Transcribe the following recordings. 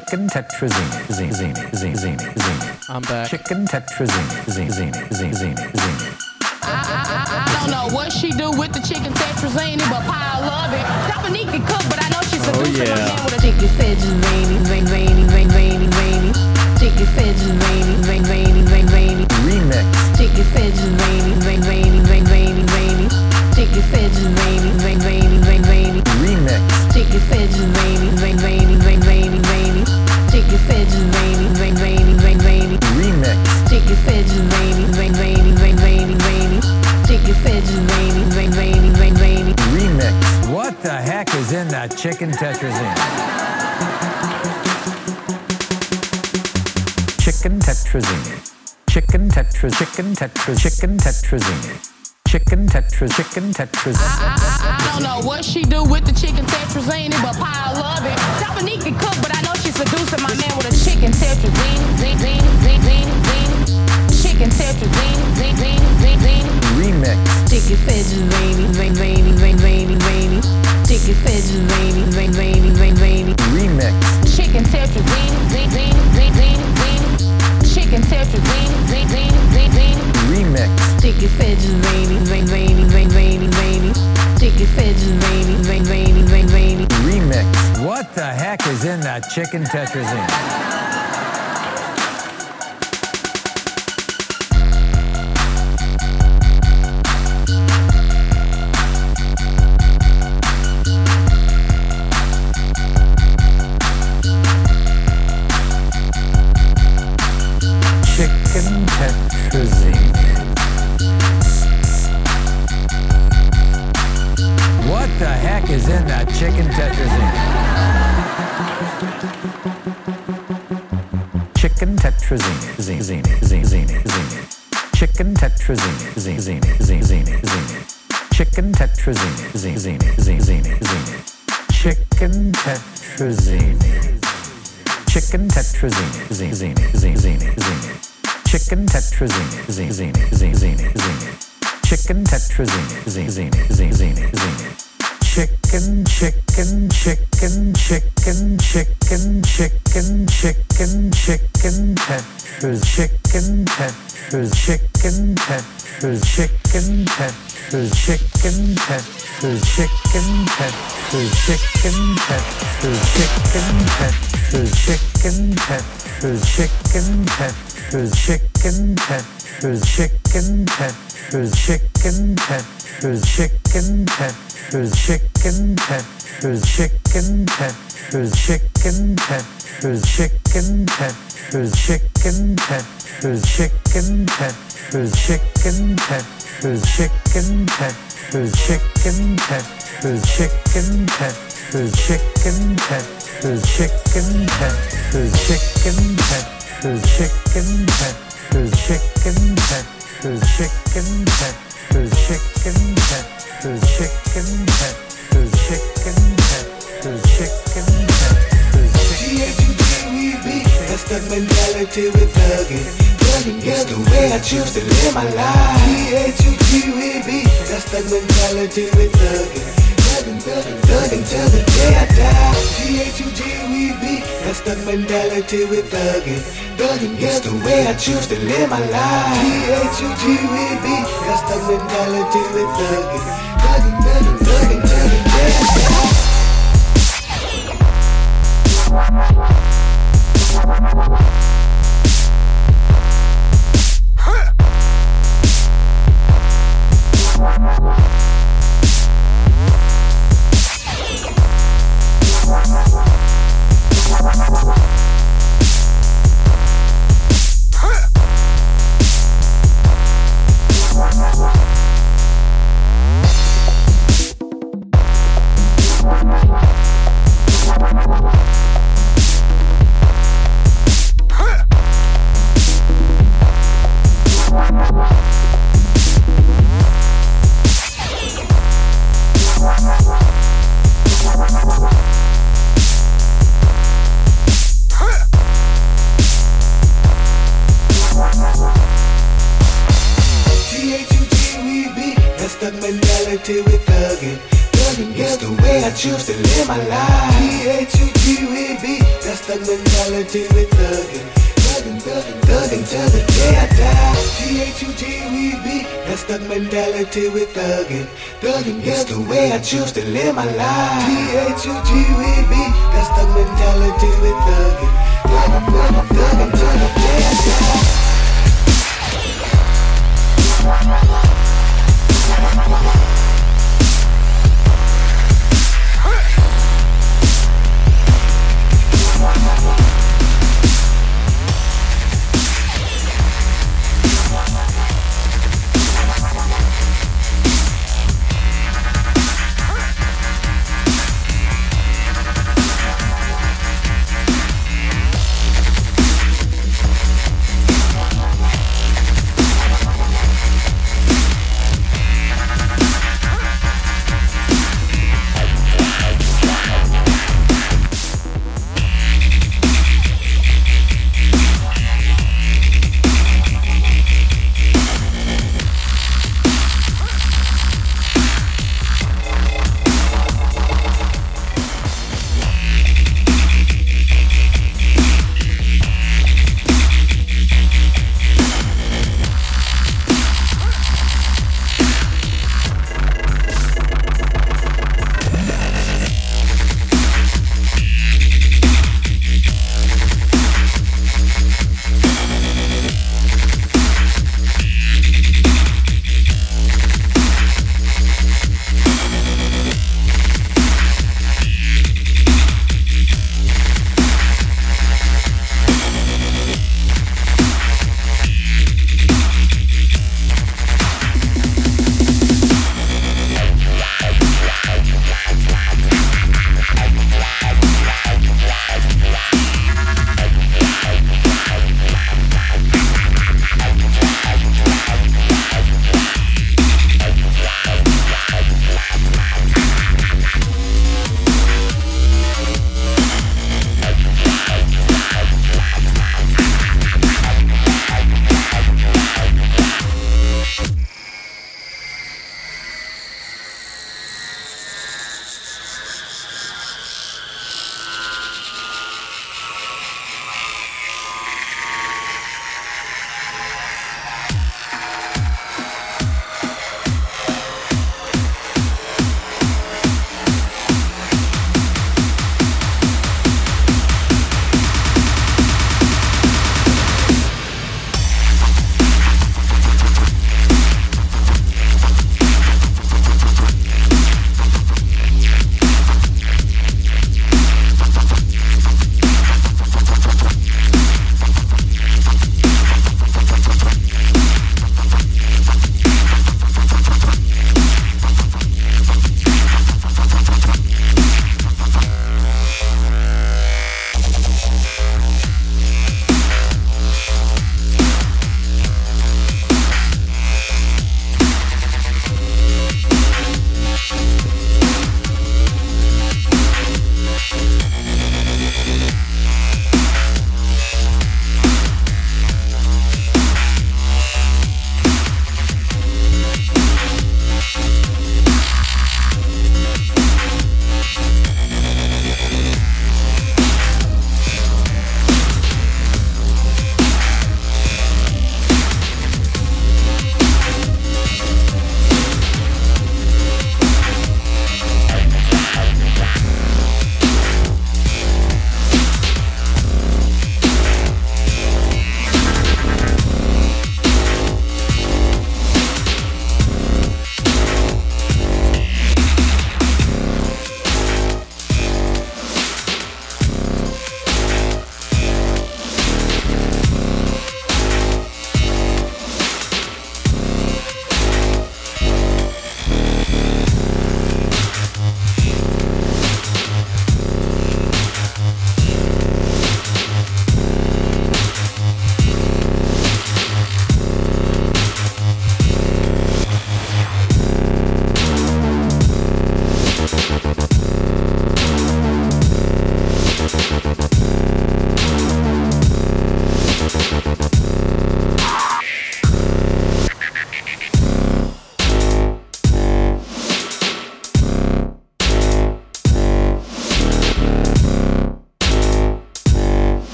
chicken tetrazine. I'm back. Chicken tetrazine. I don't know what she do with the chicken tetrazine, but I love it. Dominique can cook, but I know she's seducing her man with a chicken tetrazine. Chicken tetrazine. Remix. Chicken tetrazine. Chicken tetrazine. Remix. Chicken tetrazine. Chicken tetrazine. Remix. Chicken tetrazine. Chicken tetrazine. Remix. What the heck is in that chicken tetrazine? Chicken tetrazine. Chicken tetrazine. Chicken tetrazine. Chicken tetrazine. Chicken tetras, chicken tetras. I don't know what she do with the chicken tetrazine, but I love it. Dominique can cook, but I know she's seducing my man with a chicken tetrazine. Chicken tetrazine. Remix. Chicken tetrazine. Chicken tetrazine. Remix. Chicken tetrazine. Chicken tetrazine. Remix. Chicken tetrazine. Chicken tetrazine. Remix. What the heck is in that chicken tetrazine? Chicken tetrazine. Chicken tetrazine. Chicken tetrazine. Chicken tetrazine. Chicken tetrazine. Chicken tetrazine. Chicken tetrazine. Chicken tetrazine. The mentality we're thugging. It's the way I choose to live my life. T-H-U-G-V-B. That's the mentality we're thugging. Thugging till the day I die. T-H-U-G-V-B. That's the mentality we're thugging. It's the way I choose to live my life. T-H-U-G-V-B. That's the mentality we're thugging. Thugging till the day I die. I I choose to live my life. T-H-U-G-U-E-B, that's the mentality with thuggin'. Thuggin', thuggin', thuggin' till the day I die. T-H-U-G-U-E-B, that's the mentality with thuggin'. Thuggin', that's the way I choose to live my life. T-H-U-G-U-E-B, that's the mentality with thuggin'. Thuggin', thuggin', thuggin' till the day I die.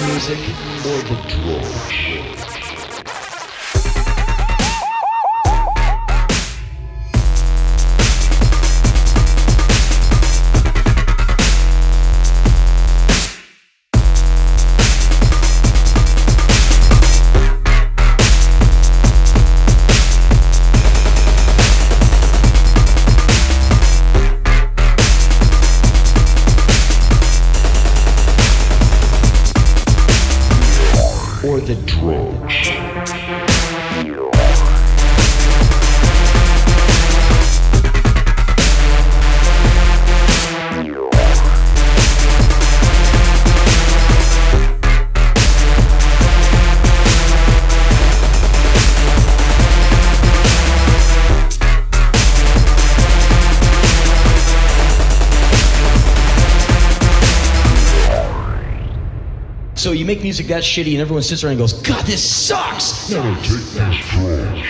live music or the drum show. So you make music that shitty and everyone sits around and goes, God, this sucks! No, take this trash.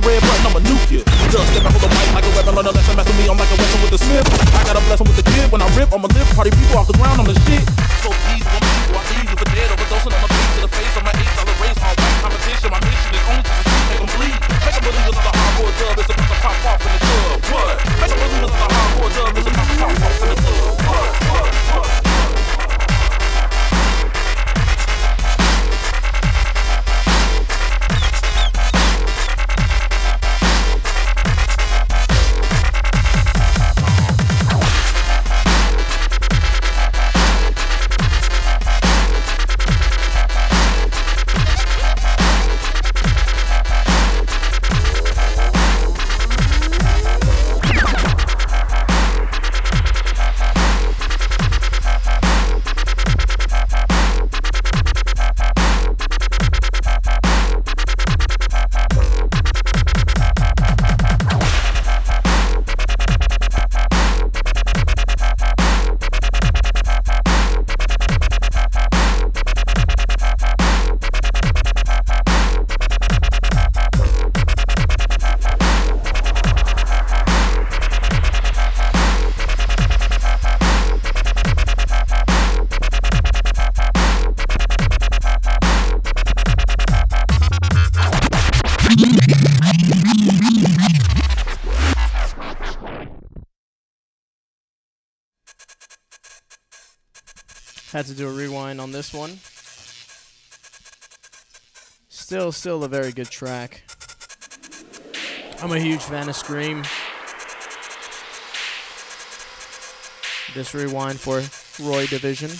the red button, I'ma nuke you. Just step out with a mic like a weapon on the left and mess with me, I'm like a wrestling with a smith. I got a blessing with the kid, when I rip, I'ma lift, party people off the ground on the shit. So please, woman, people, I leave you for dead, overdosing on my face to the face of my $8 race, all white competition, my mission is only to make them bleed. Make them believe another hardcore dub is about to pop off in the club. What? Make them believe another hardcore dub is about to pop off in the club. What? Had to do a rewind on this one. Still a very good track. I'm a huge fan of Scream. This rewind for Joy Division.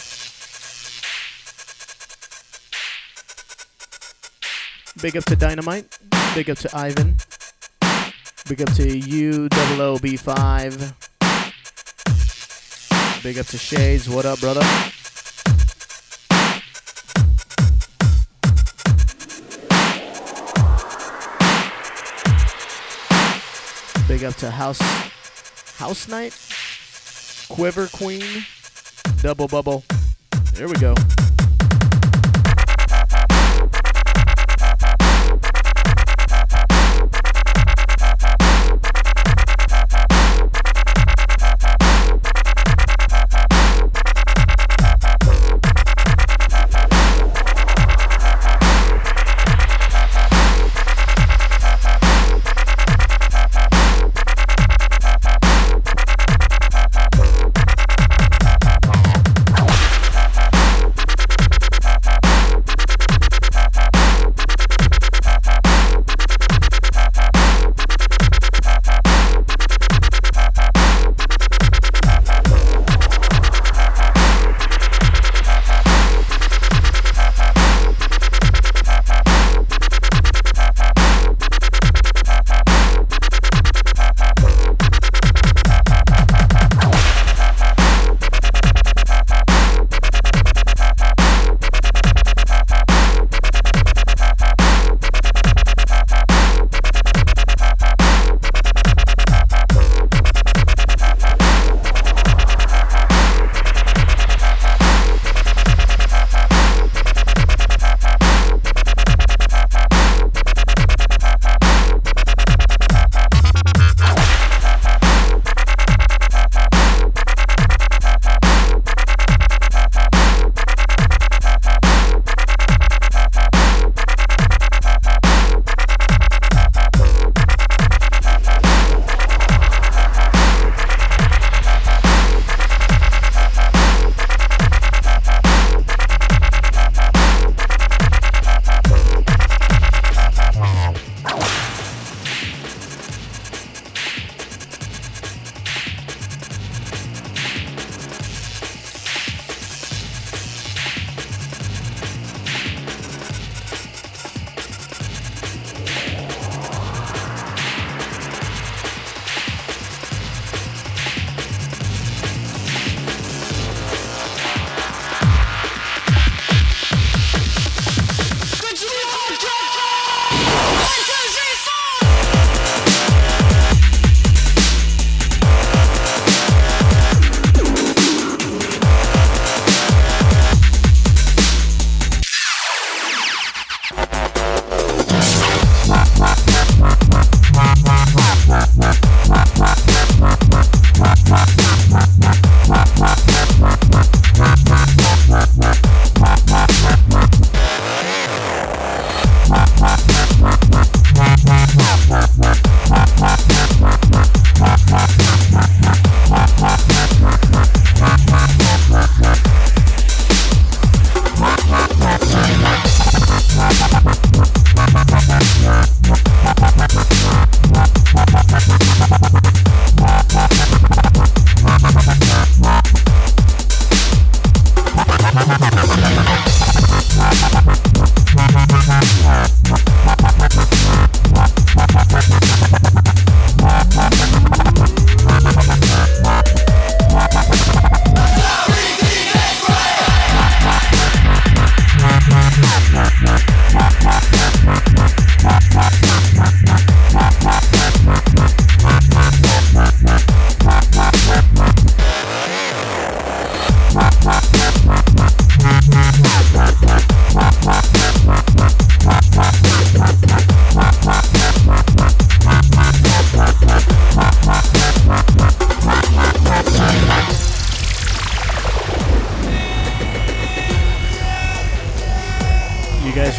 Big up to Dynamite. Big up to Ivan. Big up to UOOB5. Big up to Shades. What up, brother? Big up to House Knight, Quiver Queen, Double Bubble. Here we go.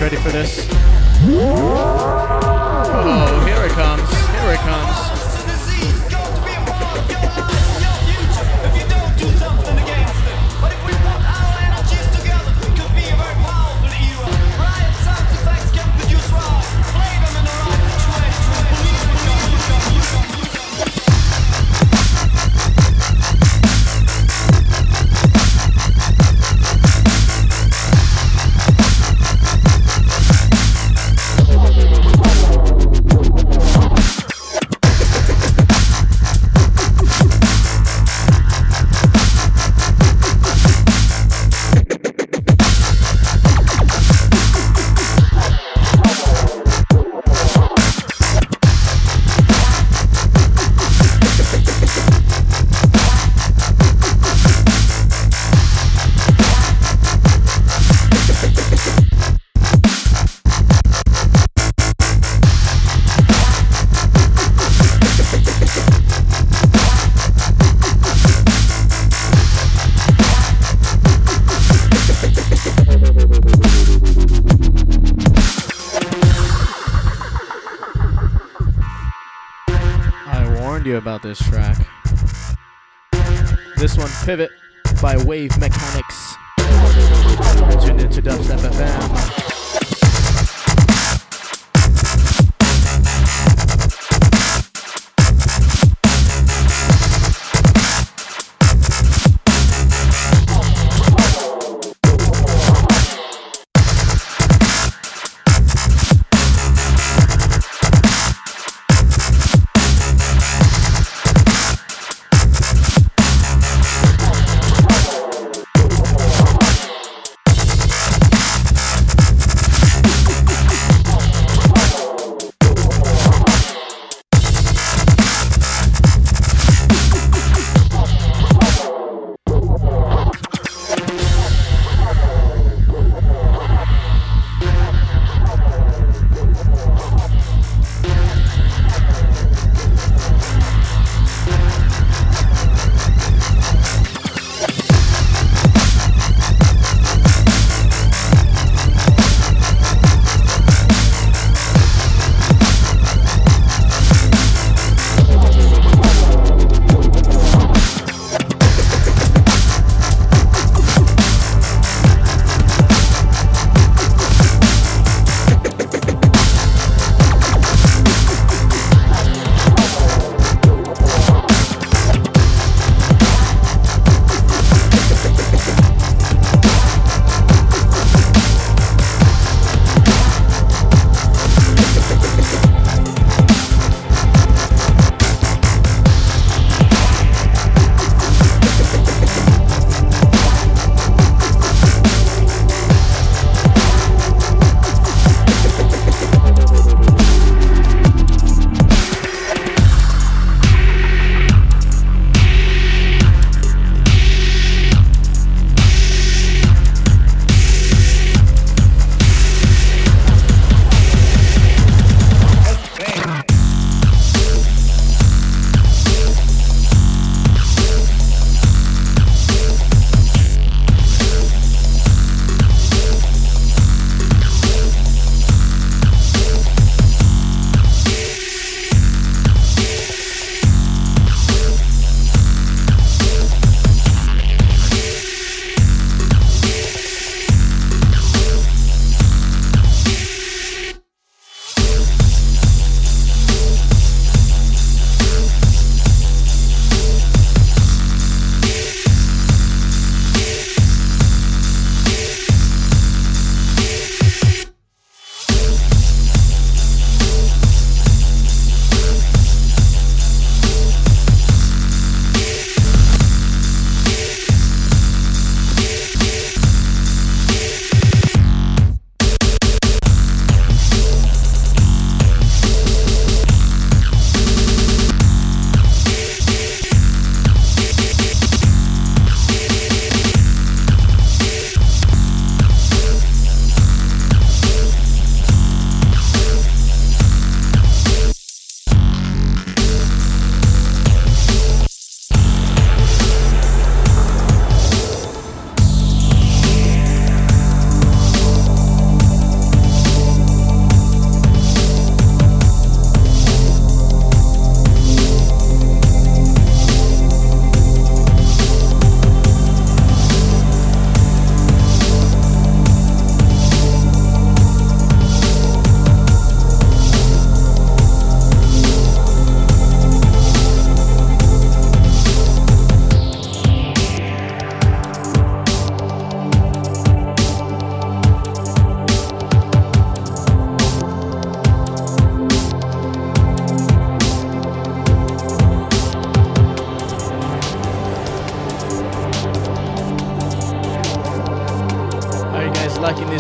ready for this? Oh, here it comes. Here it comes. About this track. This one, Pivot by Wave Mechanics. Tune into Dubs FM.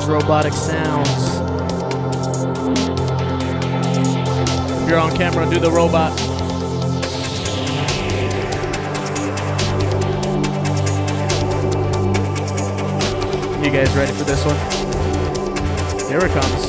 robotic sounds. If you're on camera, do the robot. You guys ready for this one? Here it comes.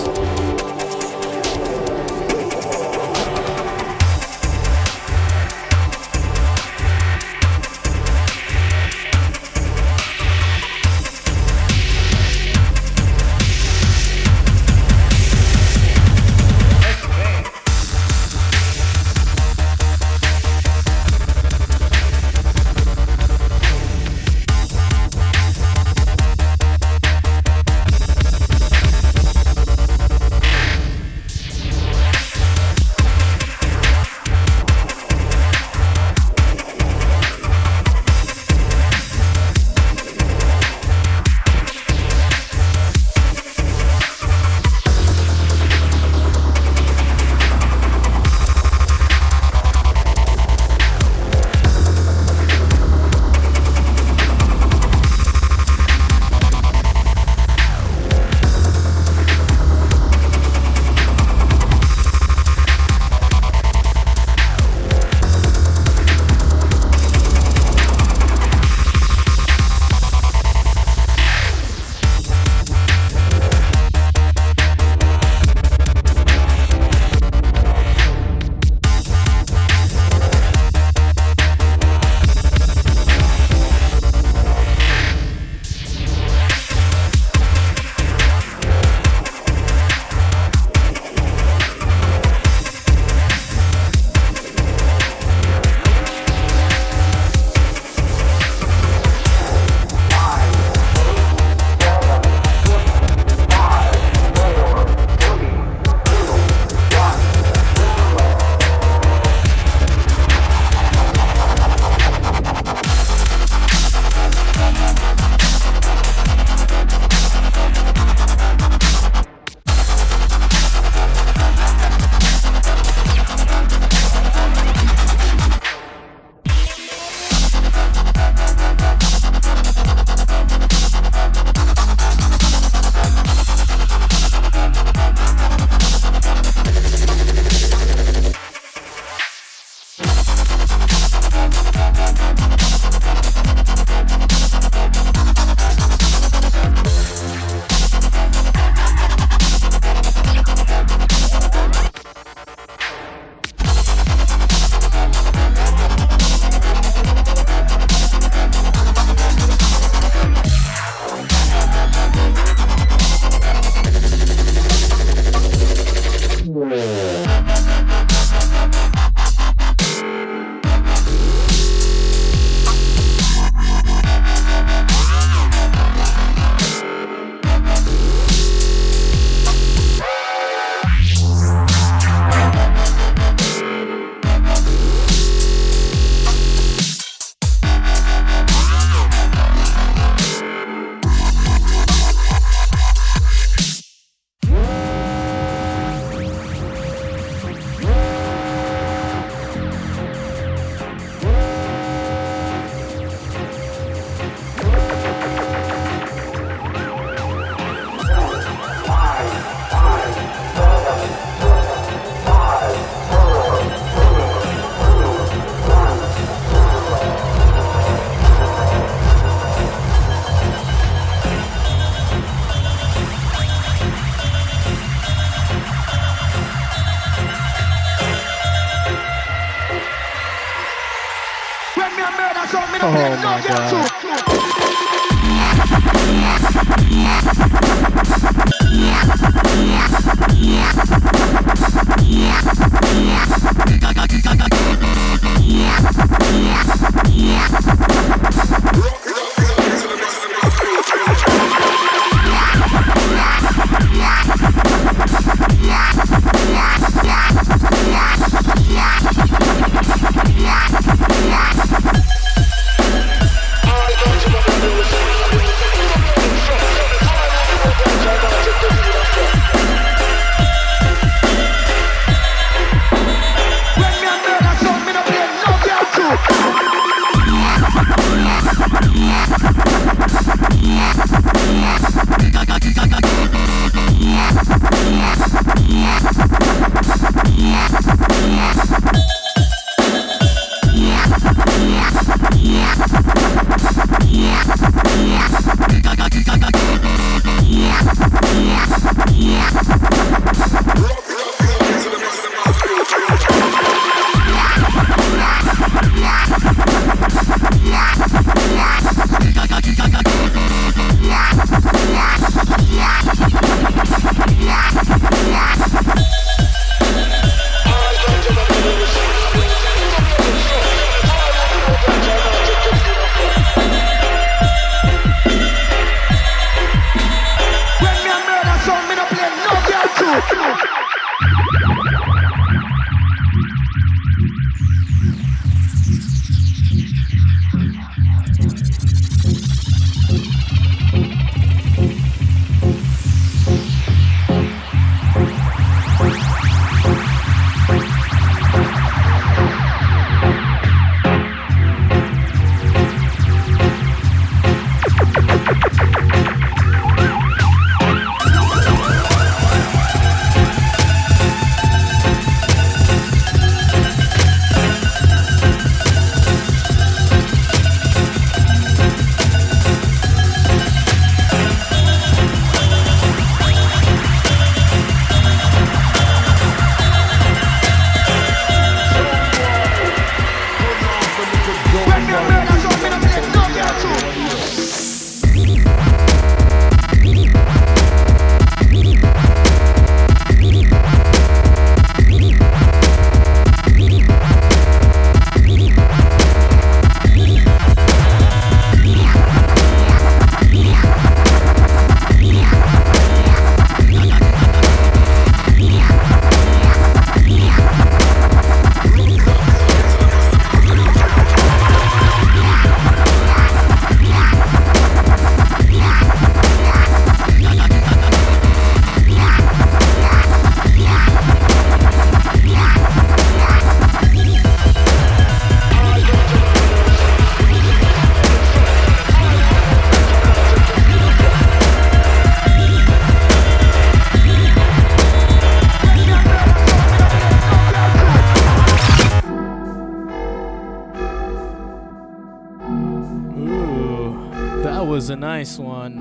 A nice one.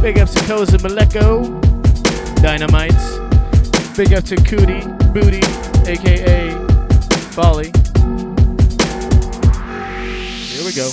Big up to Koza Maleko, Dynamite. Big up to Cootie Booty, aka Folly. Here we go.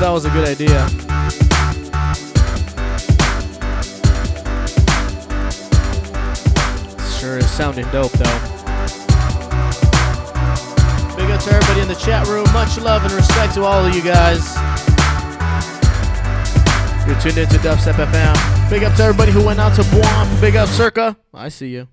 That was a good idea. Sure is sounding dope though. Big up to everybody in the chat room. Much love and respect to all of you guys. You're tuned in to Dubs FM. Big up to everybody who went out to Buam. Big up Circa. I see you.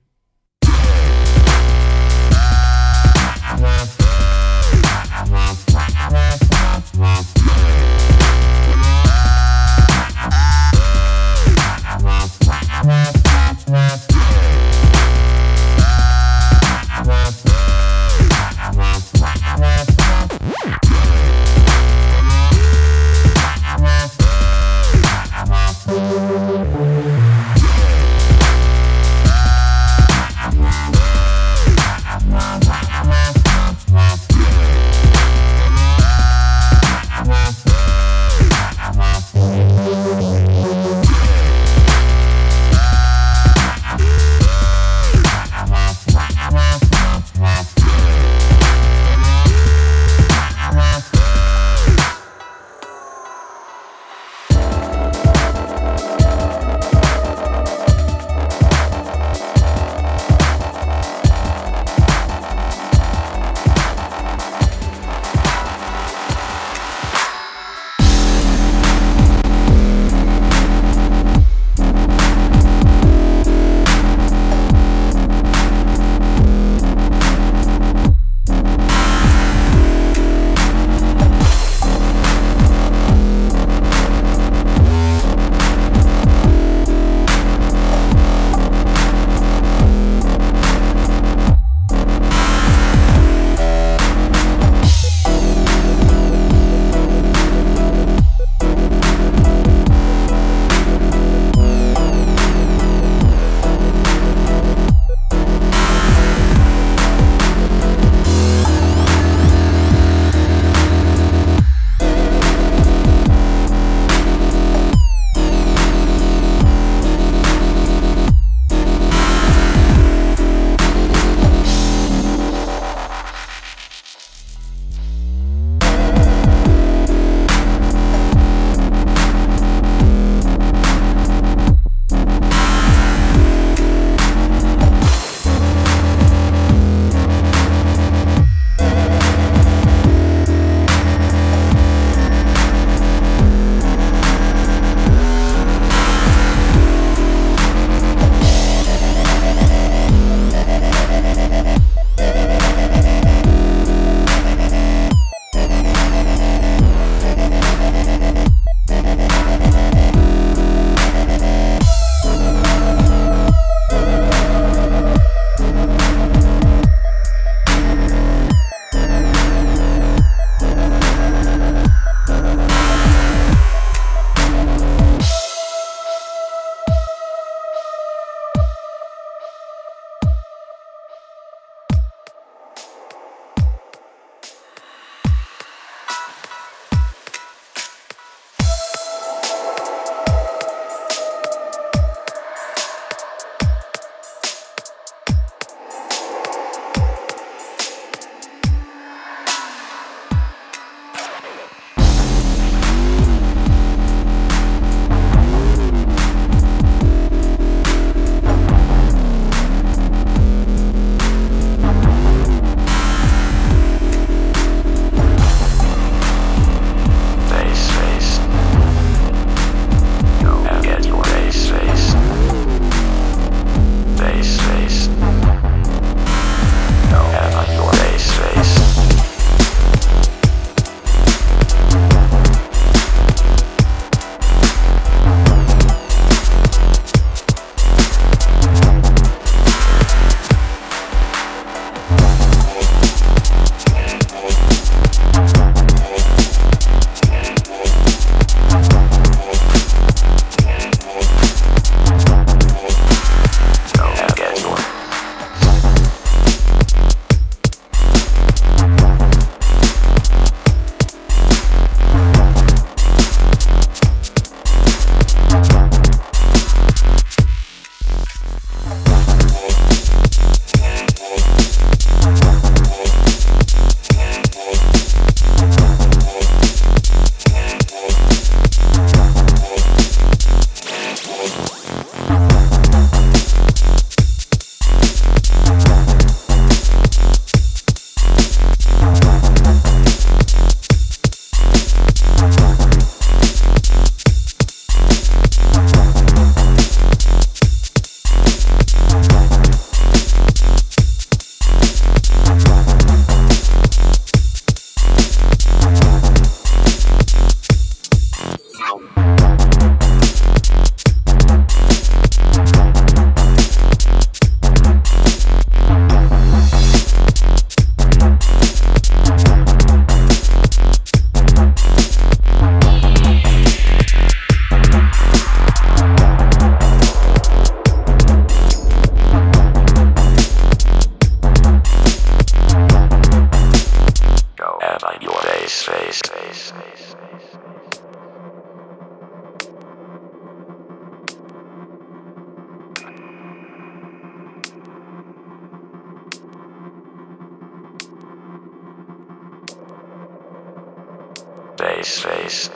bass.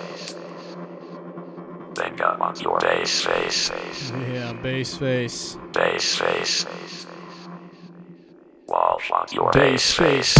Then got on your bass. Yeah, bass. Bass. Wow, fuck your bass. Say yes.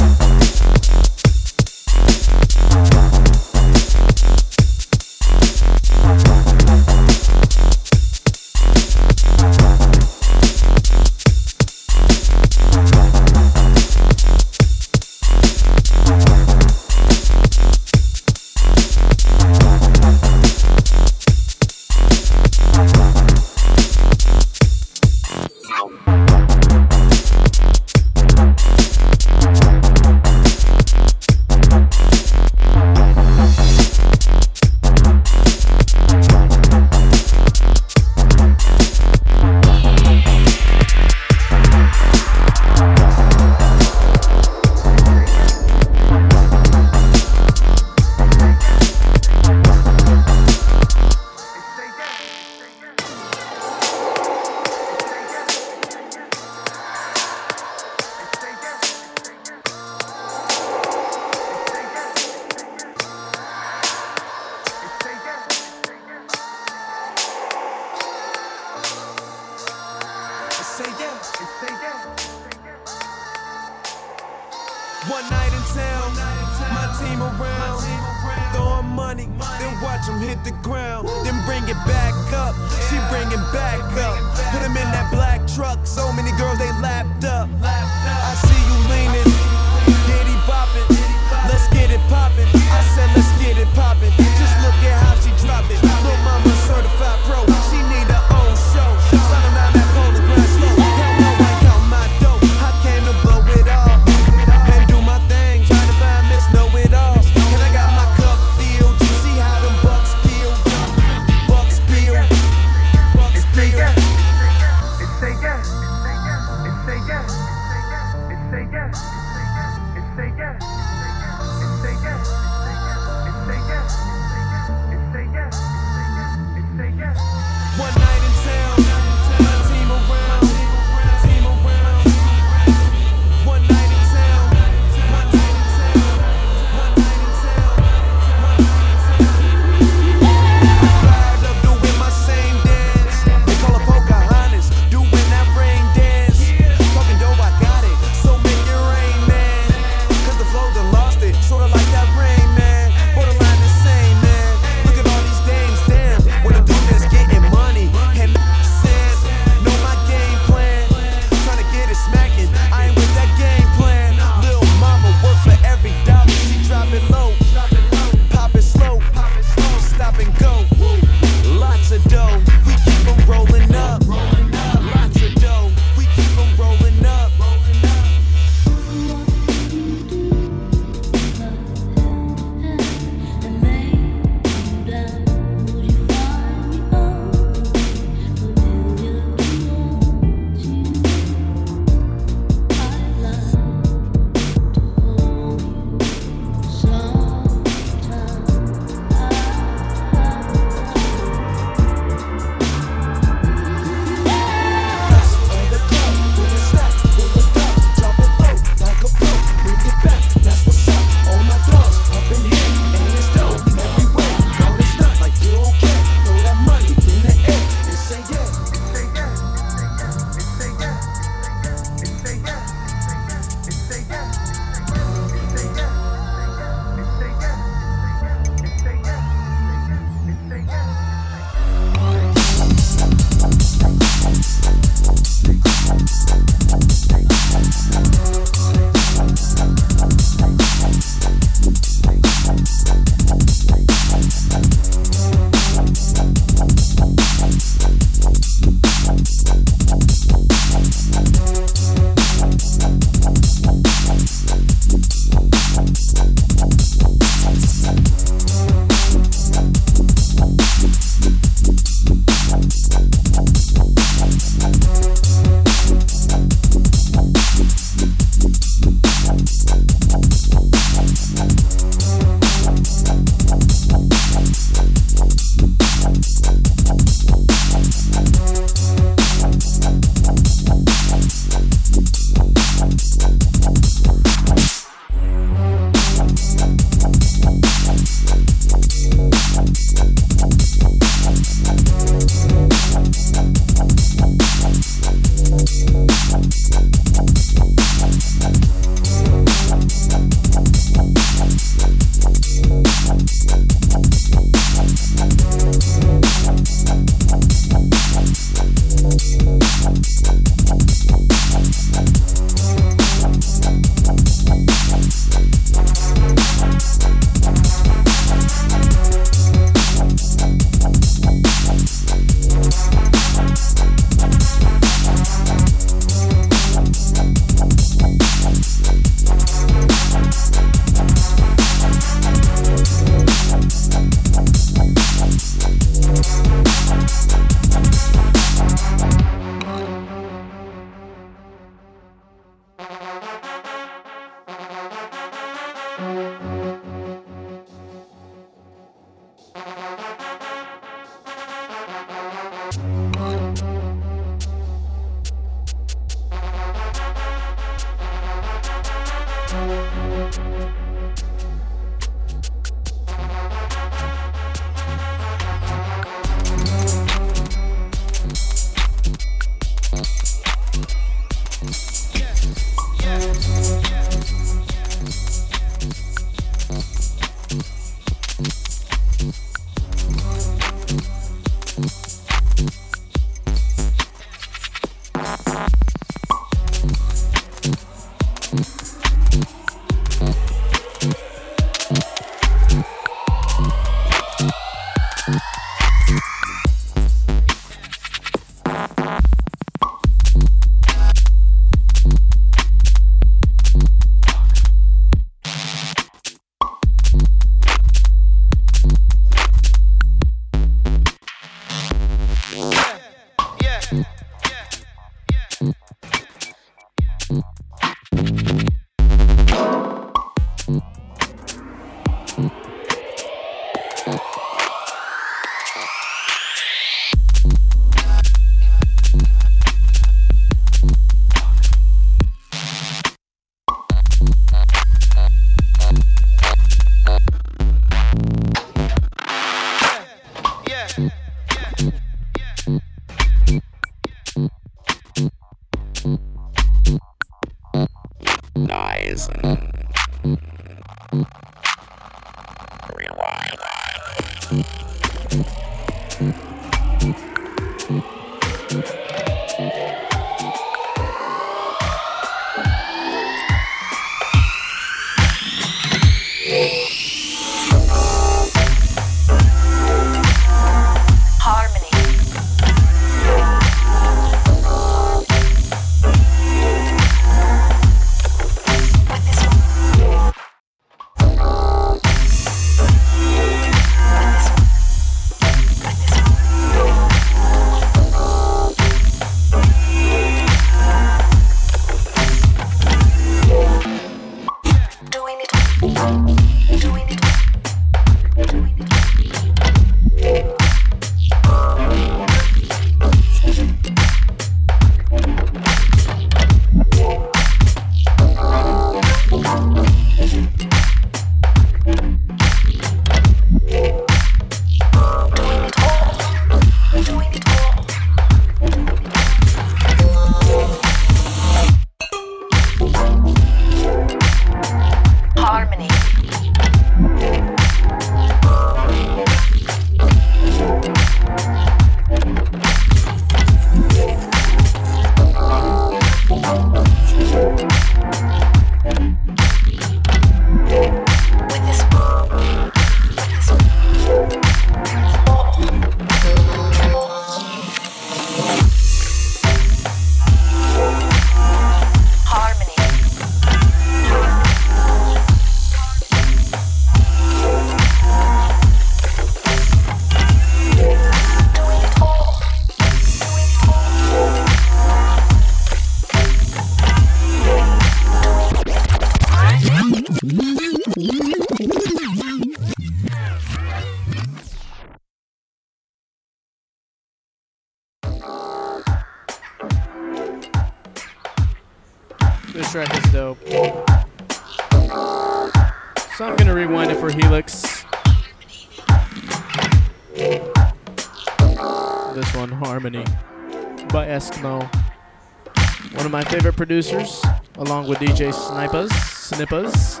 Producers, along with DJ Snippers,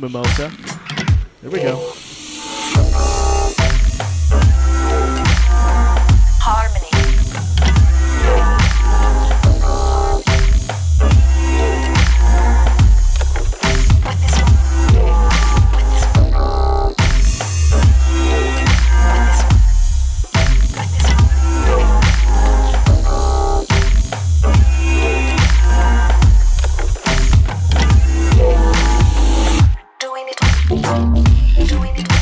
Mimosa. There we go. Doing it.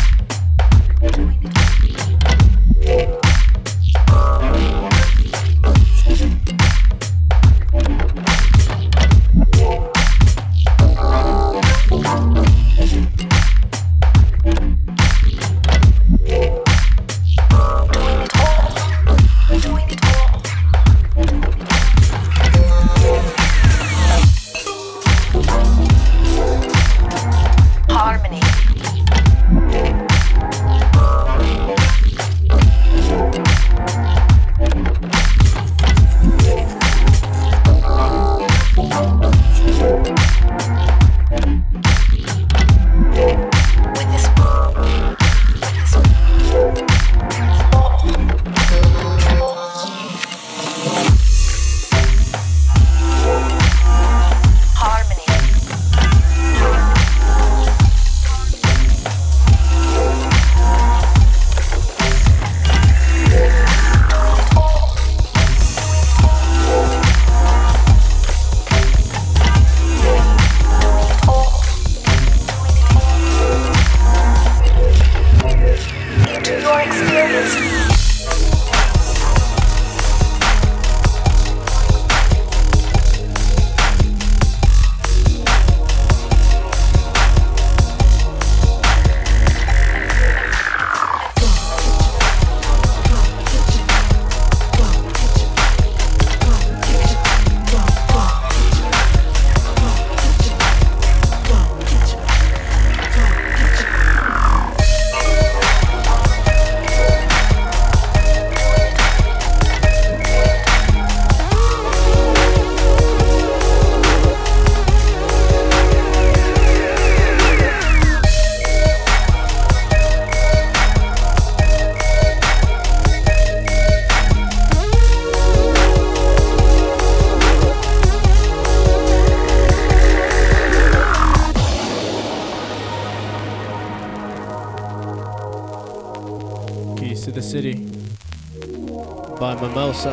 Keys to the City by Mimosa.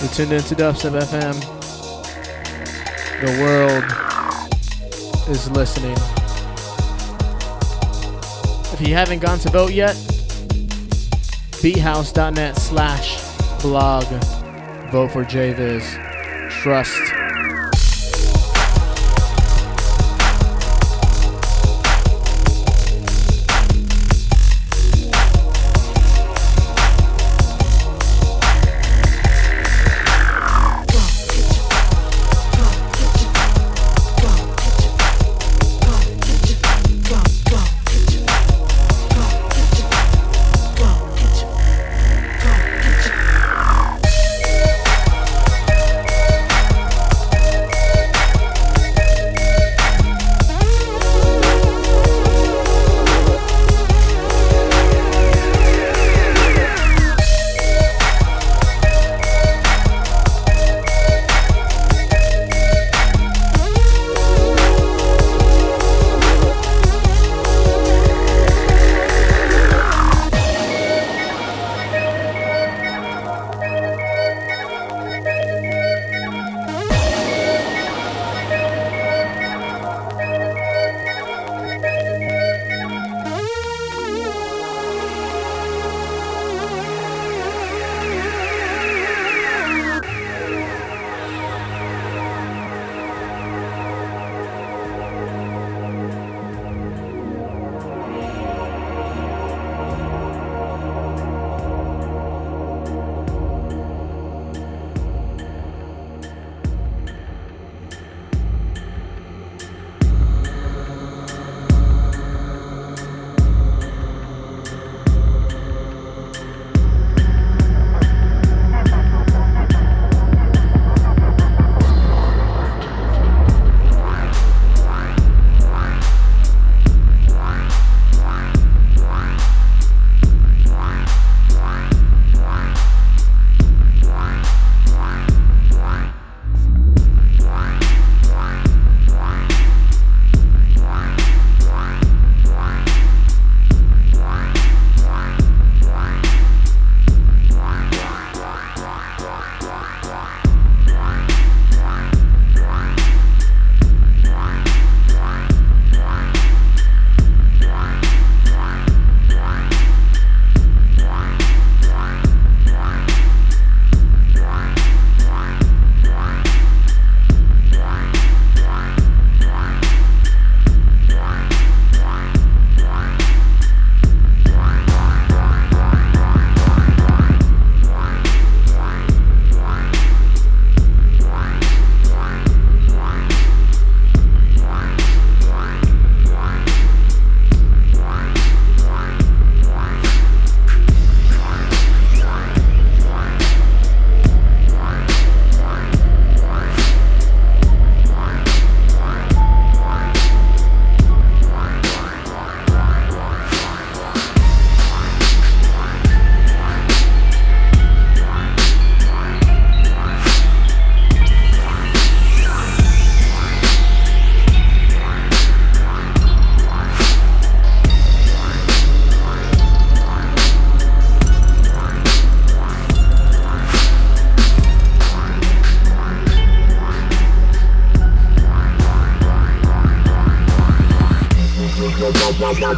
You're tuned into Dubs FM. The world is listening. If you haven't gone to vote yet, beathouse.net/blog. Vote for JViz. Trust.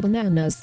Bananas.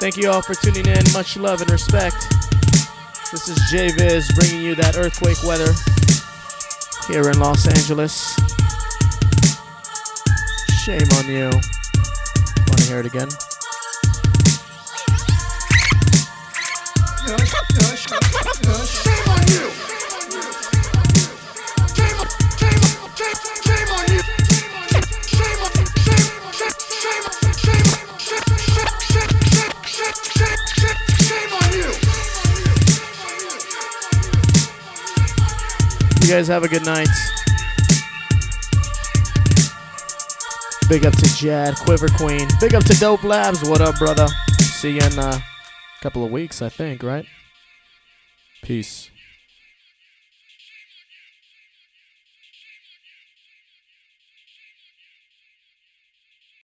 Thank you all for tuning in. Much love and respect. This is JViz bringing you that earthquake weather here in Los Angeles. Shame on you. Want to hear it again? Shame on you. Shame on you. Shame on you. Shame on you. You guys have a good night. Big up to Jad, Quiver Queen. Big up to Dope Labs. What up, brother? See you in a couple of weeks, I think, right? Peace.